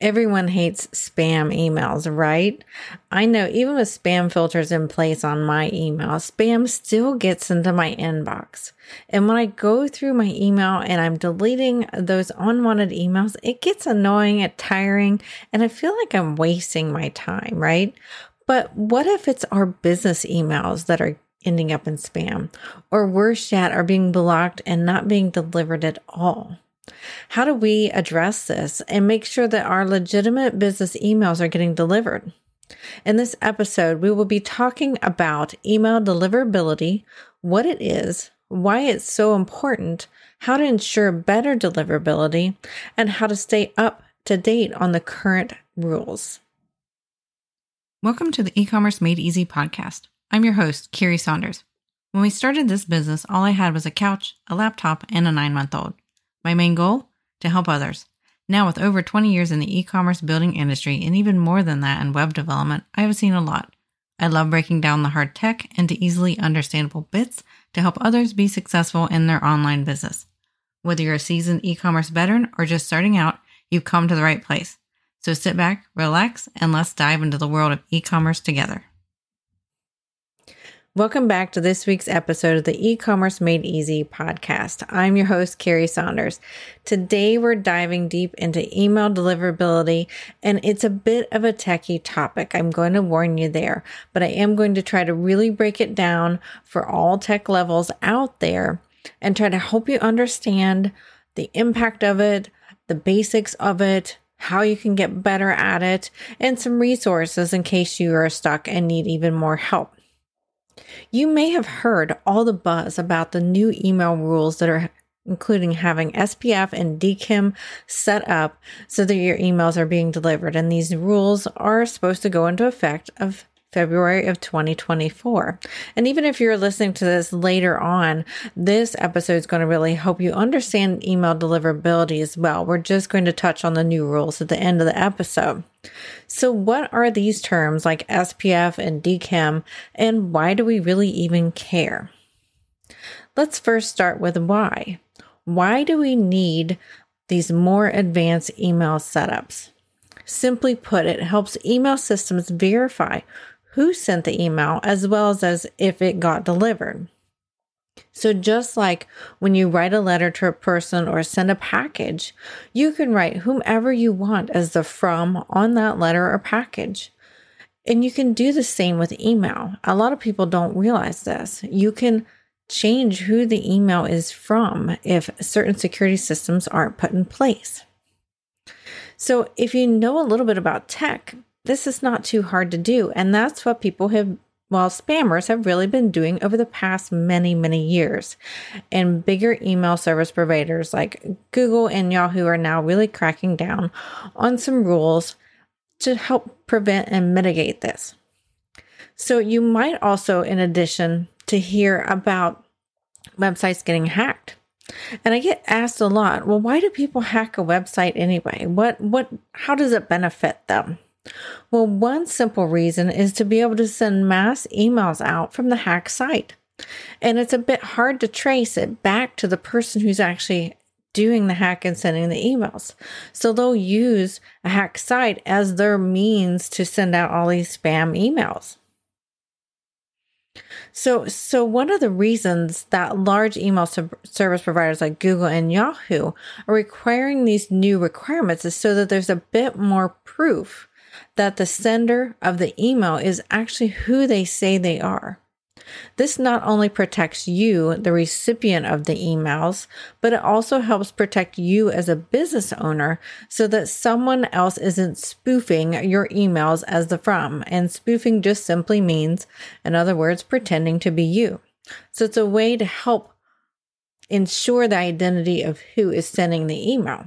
Everyone hates spam emails, right? I know even with spam filters in place on my email, spam still gets into my inbox. And when I go through my email and I'm deleting those unwanted emails, it gets annoying and tiring, and I feel like I'm wasting my time, right? But what if it's our business emails that are ending up in spam, or worse yet, are being blocked and not being delivered at all? How do we address this and make sure that our legitimate business emails are getting delivered? In this episode, we will be talking about email deliverability, what it is, why it's so important, how to ensure better deliverability, and how to stay up to date on the current rules. Welcome to the eCommerce Made Easy podcast. I'm your host, Carrie Saunders. When we started this business, all I had was a couch, a laptop, and a 9-month-old. My main goal? To help others. Now, with over 20 years in the e-commerce building industry and even more than that in web development, I have seen a lot. I love breaking down the hard tech into easily understandable bits to help others be successful in their online business. Whether you're a seasoned e-commerce veteran or just starting out, you've come to the right place. So sit back, relax, and let's dive into the world of e-commerce together. Welcome back to this week's episode of the eCommerce Made Easy podcast. I'm your host, Carrie Saunders. Today, we're diving deep into email deliverability, and it's a bit of a techie topic. I'm going to warn you there, but I am going to try to really break it down for all tech levels out there and try to help you understand the impact of it, the basics of it, how you can get better at it, and some resources in case you are stuck and need even more help. You may have heard all the buzz about the new email rules that are including having SPF and DKIM set up so that your emails are being delivered. And these rules are supposed to go into effect of February of 2024. And even if you're listening to this later on, this episode is going to really help you understand email deliverability as well. We're just going to touch on the new rules at the end of the episode. So what are these terms like SPF and DKIM, and why do we really even care? Let's first start with why. Why do we need these more advanced email setups? Simply put, it helps email systems verify who sent the email as well as if it got delivered. So just like when you write a letter to a person or send a package, you can write whomever you want as the from on that letter or package. And you can do the same with email. A lot of people don't realize this. You can change who the email is from if certain security systems aren't put in place. So if you know a little bit about tech, this is not too hard to do. And that's what people have spammers have really been doing over the past many years. And bigger email service providers like Google and Yahoo are now really cracking down on some rules to help prevent and mitigate this. So you might also, in addition, to hear about websites getting hacked. And I get asked a lot, well, why do people hack a website anyway? How does it benefit them? Well, one simple reason is to be able to send mass emails out from the hacked site. And it's a bit hard to trace it back to the person who's actually doing the hack and sending the emails. So they'll use a hacked site as their means to send out all these spam emails. So one of the reasons that large email service providers like Google and Yahoo are requiring these new requirements is so that there's a bit more proof that the sender of the email is actually who they say they are. This not only protects you, the recipient of the emails, but it also helps protect you as a business owner so that someone else isn't spoofing your emails as the from. And spoofing just simply means, in other words, pretending to be you. So it's a way to help ensure the identity of who is sending the email.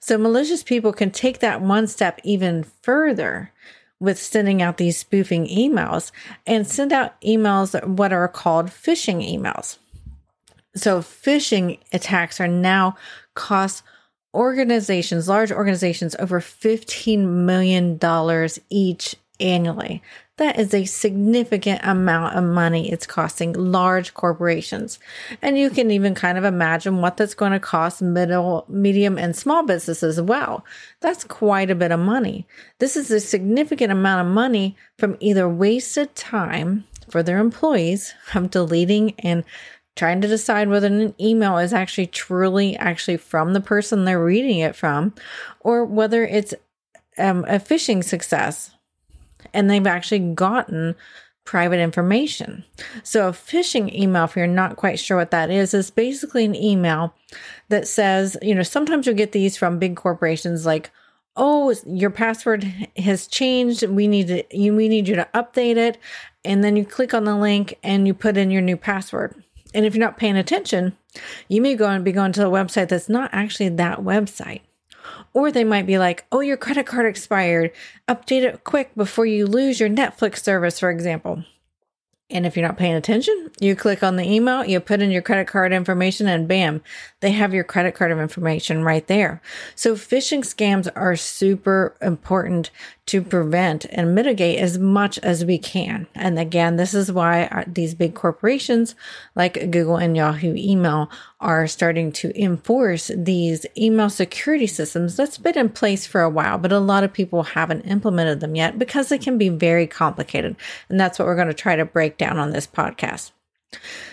So malicious people can take that one step even further with sending out these spoofing emails and send out emails what are called phishing emails. So phishing attacks are now cost organizations, large organizations, over $15 million each annually. That is a significant amount of money it's costing large corporations. And you can even kind of imagine what that's going to cost middle, medium, and small businesses as well. That's quite a bit of money. This is a significant amount of money from either wasted time for their employees from deleting and trying to decide whether an email is actually truly from the person they're reading it from, or whether it's a phishing success and they've actually gotten private information. So a phishing email, if you're not quite sure what that is basically an email that says, you know, sometimes you'll get these from big corporations like, oh, your password has changed. We need you to update it. And then you click on the link and you put in your new password. And if you're not paying attention, you may be going to a website that's not actually that website. Or they might be like, oh, your credit card expired. Update it quick before you lose your Netflix service, for example. And if you're not paying attention, you click on the email, you put in your credit card information, and bam, they have your credit card information right there. So phishing scams are super important to prevent and mitigate as much as we can. And again, this is why these big corporations like Google and Yahoo email are starting to enforce these email security systems that's been in place for a while, but a lot of people haven't implemented them yet because they can be very complicated. And that's what we're going to try to break down on this podcast.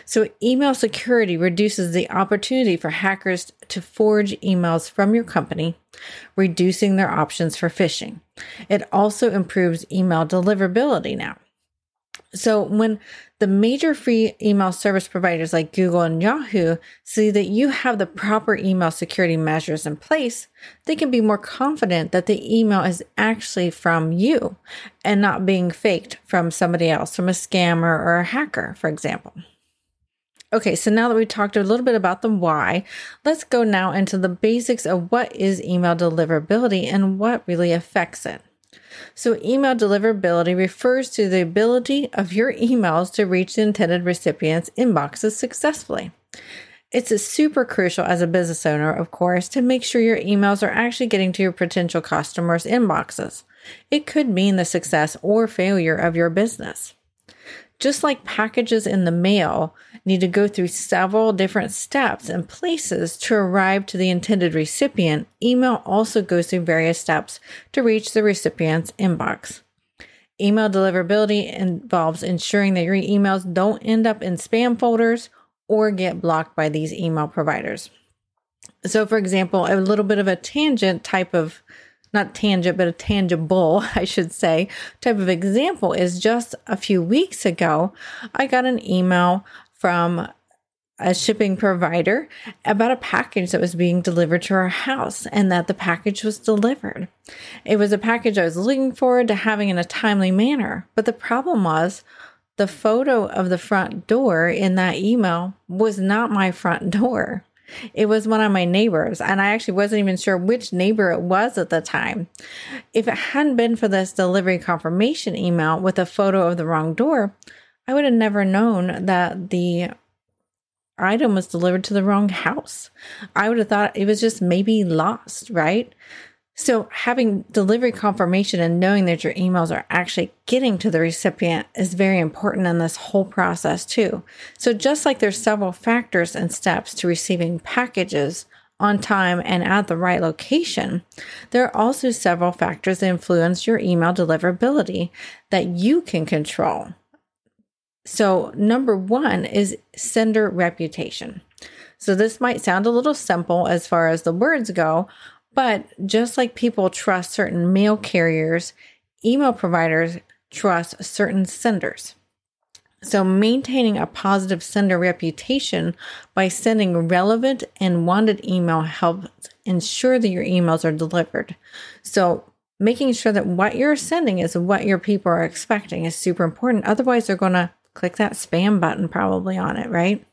So email security reduces the opportunity for hackers to forge emails from your company, reducing their options for phishing. It also improves email deliverability now. So when the major free email service providers like Google and Yahoo see that you have the proper email security measures in place, they can be more confident that the email is actually from you and not being faked from somebody else, from a scammer or a hacker, for example. Okay, so now that we talked a little bit about the why, let's go now into the basics of what is email deliverability and what really affects it. So email deliverability refers to the ability of your emails to reach the intended recipient's inboxes successfully. It's a super crucial as a business owner, of course, to make sure your emails are actually getting to your potential customers' inboxes. It could mean the success or failure of your business. Just like packages in the mail need to go through several different steps and places to arrive to the intended recipient, email also goes through various steps to reach the recipient's inbox. Email deliverability involves ensuring that your emails don't end up in spam folders or get blocked by these email providers. So, for example, a little bit of a tangible example is just a few weeks ago, I got an email from a shipping provider about a package that was being delivered to our house and that the package was delivered. It was a package I was looking forward to having in a timely manner, but the problem was the photo of the front door in that email was not my front door. It was one of my neighbors, and I actually wasn't even sure which neighbor it was at the time. If it hadn't been for this delivery confirmation email with a photo of the wrong door, I would have never known that the item was delivered to the wrong house. I would have thought it was just maybe lost, right? So having delivery confirmation and knowing that your emails are actually getting to the recipient is very important in this whole process too. So just like there's several factors and steps to receiving packages on time and at the right location, there are also several factors that influence your email deliverability that you can control. So number one is sender reputation. So this might sound a little simple as far as the words go, but just like people trust certain mail carriers, email providers trust certain senders. So maintaining a positive sender reputation by sending relevant and wanted email helps ensure that your emails are delivered. So making sure that what you're sending is what your people are expecting is super important. Otherwise, they're going to click that spam button probably on it, right?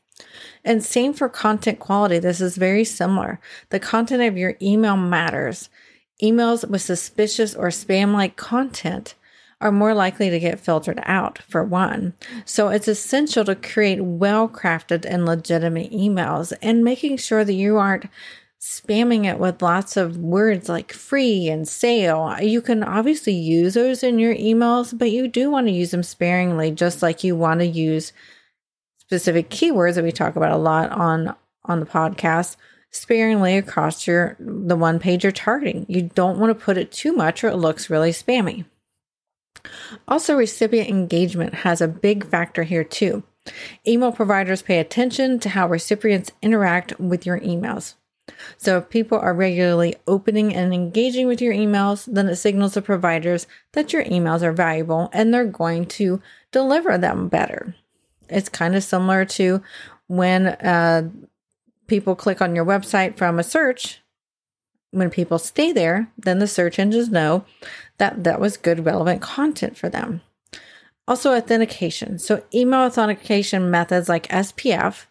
And same for content quality. This is very similar. The content of your email matters. Emails with suspicious or spam-like content are more likely to get filtered out, for one. So it's essential to create well-crafted and legitimate emails and making sure that you aren't spamming it with lots of words like free and sale. You can obviously use those in your emails, but you do want to use them sparingly, just like you want to use specific keywords that we talk about a lot on the podcast sparingly across the one page you're targeting. You don't want to put it too much or it looks really spammy. Also, recipient engagement has a big factor here too. Email providers pay attention to how recipients interact with your emails. So if people are regularly opening and engaging with your emails, then it signals to providers that your emails are valuable and they're going to deliver them better. It's kind of similar to when people click on your website from a search. When people stay there, then the search engines know that that was good, relevant content for them. Also, authentication. So email authentication methods like SPF,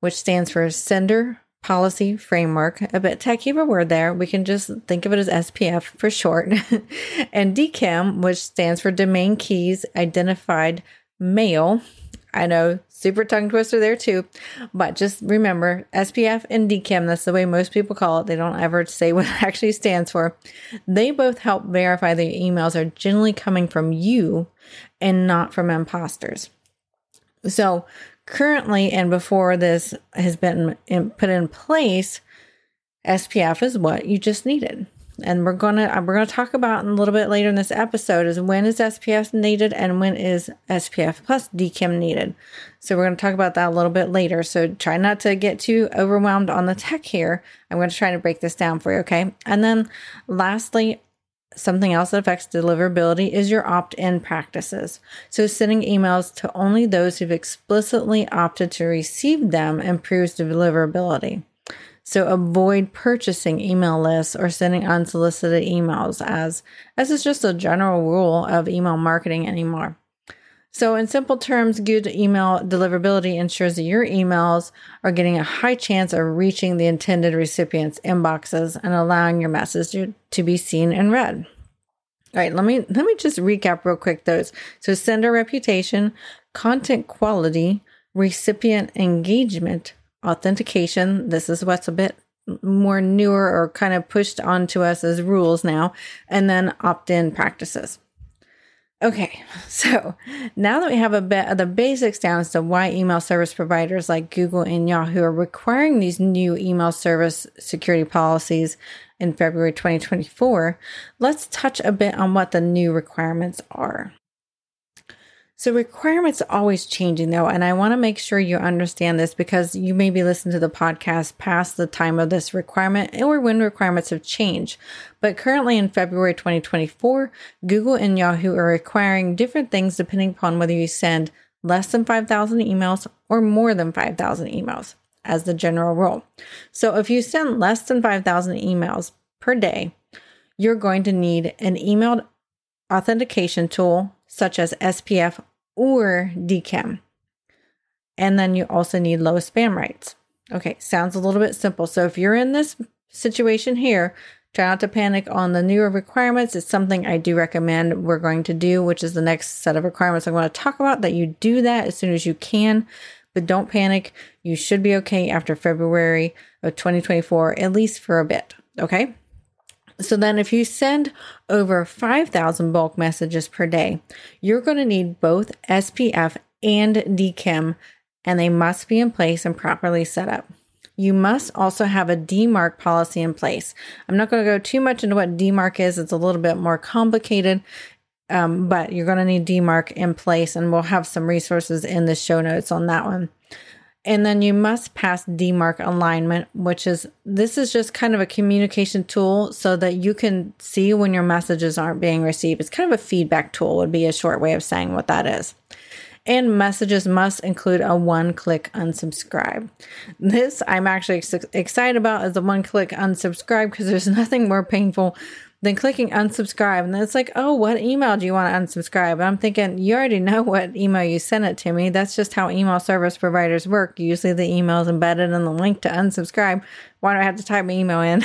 which stands for Sender Policy Framework, a bit techy of a word there. We can just think of it as SPF for short. And DKIM, which stands for Domain Keys Identified Mail. I know, super tongue twister there too, but just remember SPF and DKIM, that's the way most people call it. They don't ever say what it actually stands for. They both help verify that your emails are generally coming from you and not from imposters. So currently, and before this has been put in place, SPF is what you just needed. And we're gonna talk about in a little bit later in this episode is when is SPF needed and when is SPF plus DKIM needed. So we're going to talk about that a little bit later. So try not to get too overwhelmed on the tech here. I'm going to try to break this down for you, okay? And then lastly, something else that affects deliverability is your opt-in practices. So sending emails to only those who've explicitly opted to receive them improves deliverability. So avoid purchasing email lists or sending unsolicited emails as is just a general rule of email marketing anymore. So in simple terms, good email deliverability ensures that your emails are getting a high chance of reaching the intended recipient's inboxes and allowing your message to be seen and read. All right, let me just recap real quick those. So sender reputation, content quality, recipient engagement, authentication, this is what's a bit more newer or kind of pushed onto us as rules now, and then opt-in practices. Okay, so now that we have a bit of the basics down as to why email service providers like Google and Yahoo are requiring these new email service security policies in February 2024, let's touch a bit on what the new requirements are. So requirements are always changing though, and I want to make sure you understand this because you may be listening to the podcast past the time of this requirement or when requirements have changed. But currently in February 2024, Google and Yahoo are requiring different things depending upon whether you send less than 5,000 emails or more than 5,000 emails as the general rule. So if you send less than 5,000 emails per day, you're going to need an email authentication tool such as SPF or DKIM. And then you also need low spam rates. Okay, sounds a little bit simple. So if you're in this situation here, try not to panic on the newer requirements. It's something I do recommend we're going to do, which is the next set of requirements I'm going to talk about, that you do that as soon as you can. But don't panic. You should be okay after February of 2024, at least for a bit, okay? So then if you send over 5,000 bulk messages per day, you're going to need both SPF and DKIM, and they must be in place and properly set up. You must also have a DMARC policy in place. I'm not going to go too much into what DMARC is. It's a little bit more complicated, but you're going to need DMARC in place, and we'll have some resources in the show notes on that one. And then you must pass DMARC alignment, this is just kind of a communication tool so that you can see when your messages aren't being received. It's kind of a feedback tool would be a short way of saying what that is. And messages must include a one-click unsubscribe. This I'm actually excited about is the one-click unsubscribe because there's nothing more painful than clicking unsubscribe. And then it's like, oh, what email do you want to unsubscribe? And I'm thinking, you already know what email you sent it to me. That's just how email service providers work. Usually the email is embedded in the link to unsubscribe. Why do I have to type my email in?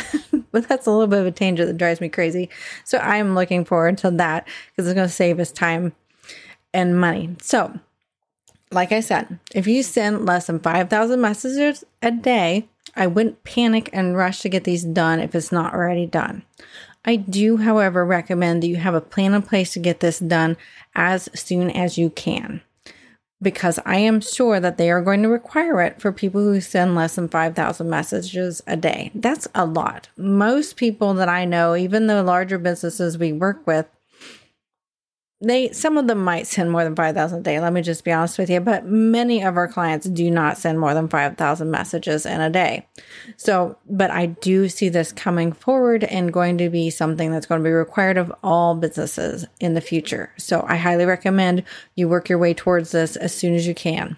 But that's a little bit of a tangent that drives me crazy. So I'm looking forward to that because it's going to save us time and money. So like I said, if you send less than 5,000 messages a day, I wouldn't panic and rush to get these done if it's not already done. I do, however, recommend that you have a plan in place to get this done as soon as you can, because I am sure that they are going to require it for people who send less than 5,000 messages a day. That's a lot. Most people that I know, even the larger businesses we work with, some of them might send more than 5,000 a day. Let me just be honest with you. But many of our clients do not send more than 5,000 messages in a day. So, but I do see this coming forward and going to be something that's going to be required of all businesses in the future. So I highly recommend you work your way towards this as soon as you can.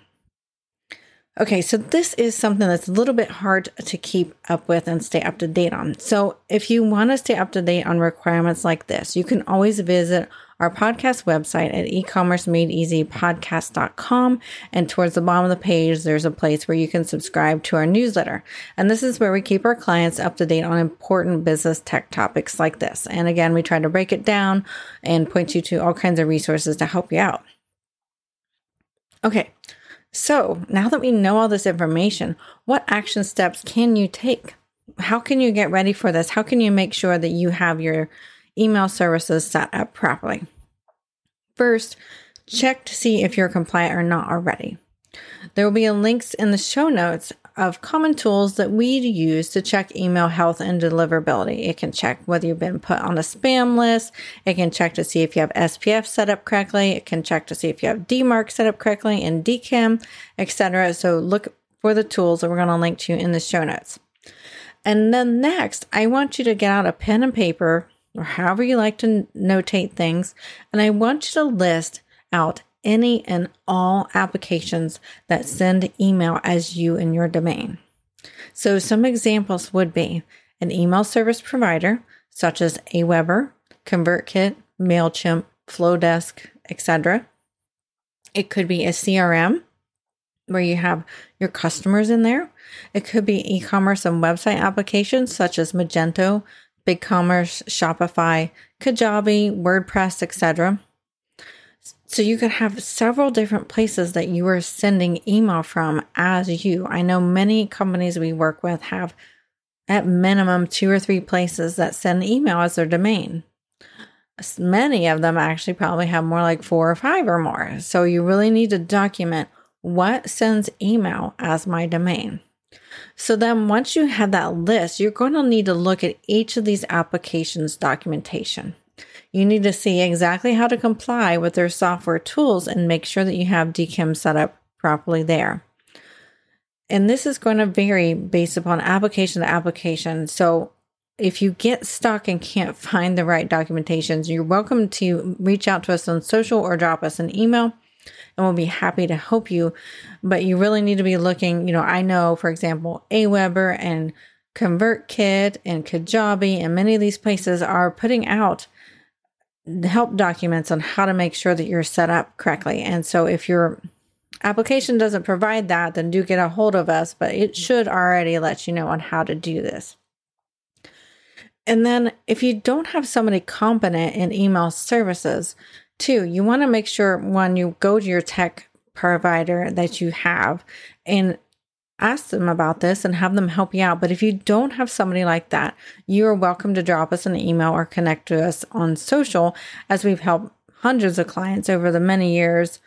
Okay, so this is something that's a little bit hard to keep up with and stay up to date on. So if you want to stay up to date on requirements like this, you can always visit our podcast website at ecommercemadeeasypodcast.com. And towards the bottom of the page, there's a place where you can subscribe to our newsletter. And this is where we keep our clients up to date on important business tech topics like this. And again, we try to break it down and point you to all kinds of resources to help you out. Okay, so now that we know all this information, what action steps can you take? How can you get ready for this? How can you make sure that you have your email services set up properly? First, check to see if you're compliant or not already. There will be links in the show notes of common tools that we use to check email health and deliverability. It can check whether you've been put on a spam list. It can check to see if you have SPF set up correctly. It can check to see if you have DMARC set up correctly and DKIM, etc. So look for the tools that we're going to link to in the show notes. And then next, I want you to get out a pen and paper, or however you like to notate things, and I want you to list out any and all applications that send email as you and your domain. So some examples would be an email service provider, such as Aweber, ConvertKit, MailChimp, Flowdesk, etc. It could be a CRM, where you have your customers in there. It could be e-commerce and website applications, such as Magento, BigCommerce, Shopify, Kajabi, WordPress, etc. So you could have several different places that you are sending email from as you. I know many companies we work with have at minimum 2 or 3 places that send email as their domain. Many of them actually probably have more like 4 or 5 or more. So you really need to document what sends email as my domain. So then once you have that list, you're going to need to look at each of these applications' documentation. You need to see exactly how to comply with their software tools and make sure that you have DKIM set up properly there. And this is going to vary based upon application to application. So if you get stuck and can't find the right documentations, you're welcome to reach out to us on social or drop us an email, and we'll be happy to help you. But you really need to be looking, I know, for example, Aweber and ConvertKit and Kajabi and many of these places are putting out help documents on how to make sure that you're set up correctly. And so if your application doesn't provide that, then do get a hold of us, but it should already let you know on how to do this. And then if you don't have somebody competent in email services, too, you want to make sure when you go to your tech provider that you have and ask them about this and have them help you out. But if you don't have somebody like that, you're welcome to drop us an email or connect to us on social, as we've helped hundreds of clients over the many years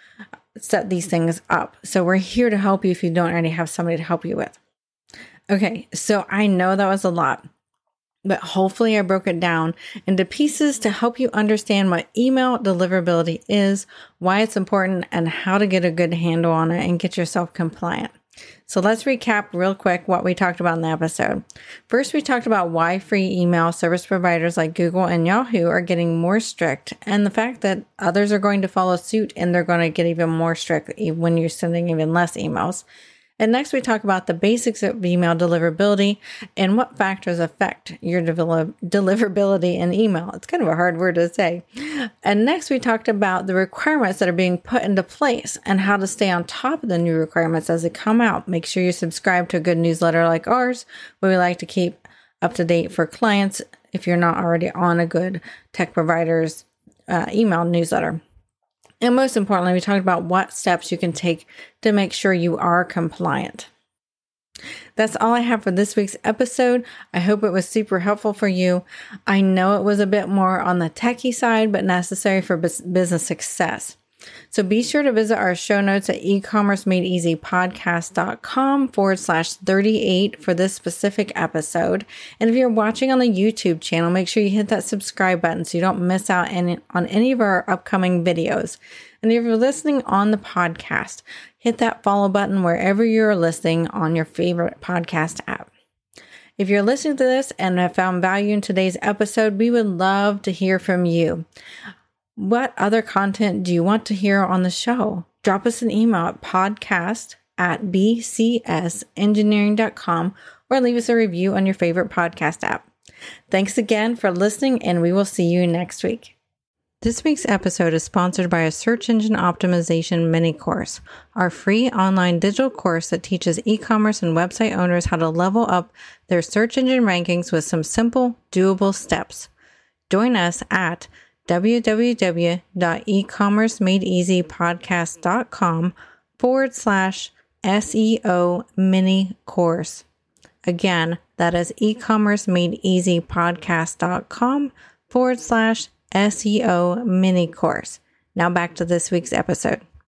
set these things up. So we're here to help you if you don't already have somebody to help you with. Okay, so I know that was a lot, but hopefully I broke it down into pieces to help you understand what email deliverability is, why it's important, and how to get a good handle on it and get yourself compliant. So let's recap real quick what we talked about in the episode. First, we talked about why free email service providers like Google and Yahoo are getting more strict, and the fact that others are going to follow suit and they're going to get even more strict when you're sending even less emails. And next, we talk about the basics of email deliverability and what factors affect your deliverability in email. It's kind of a hard word to say. And next, we talked about the requirements that are being put into place and how to stay on top of the new requirements as they come out. Make sure you subscribe to a good newsletter like ours, where we like to keep up to date for clients if you're not already on a good tech provider's email newsletter. And most importantly, we talked about what steps you can take to make sure you are compliant. That's all I have for this week's episode. I hope it was super helpful for you. I know it was a bit more on the techie side, but necessary for business success. So be sure to visit our show notes at ecommercemadeeasypodcast.com/38 for this specific episode. And if you're watching on the YouTube channel, make sure you hit that subscribe button so you don't miss out on any of our upcoming videos. And if you're listening on the podcast, hit that follow button wherever you're listening on your favorite podcast app. If you're listening to this and have found value in today's episode, we would love to hear from you. What other content do you want to hear on the show? Drop us an email at podcast@bcsengineering.com or leave us a review on your favorite podcast app. Thanks again for listening, and we will see you next week. This week's episode is sponsored by a Search Engine Optimization mini course, our free online digital course that teaches e-commerce and website owners how to level up their search engine rankings with some simple, doable steps. Join us at www.ecommercemadeeasypodcast.com/SEO mini course. Again, that is ecommercemadeeasypodcast.com/SEO mini course. Now back to this week's episode.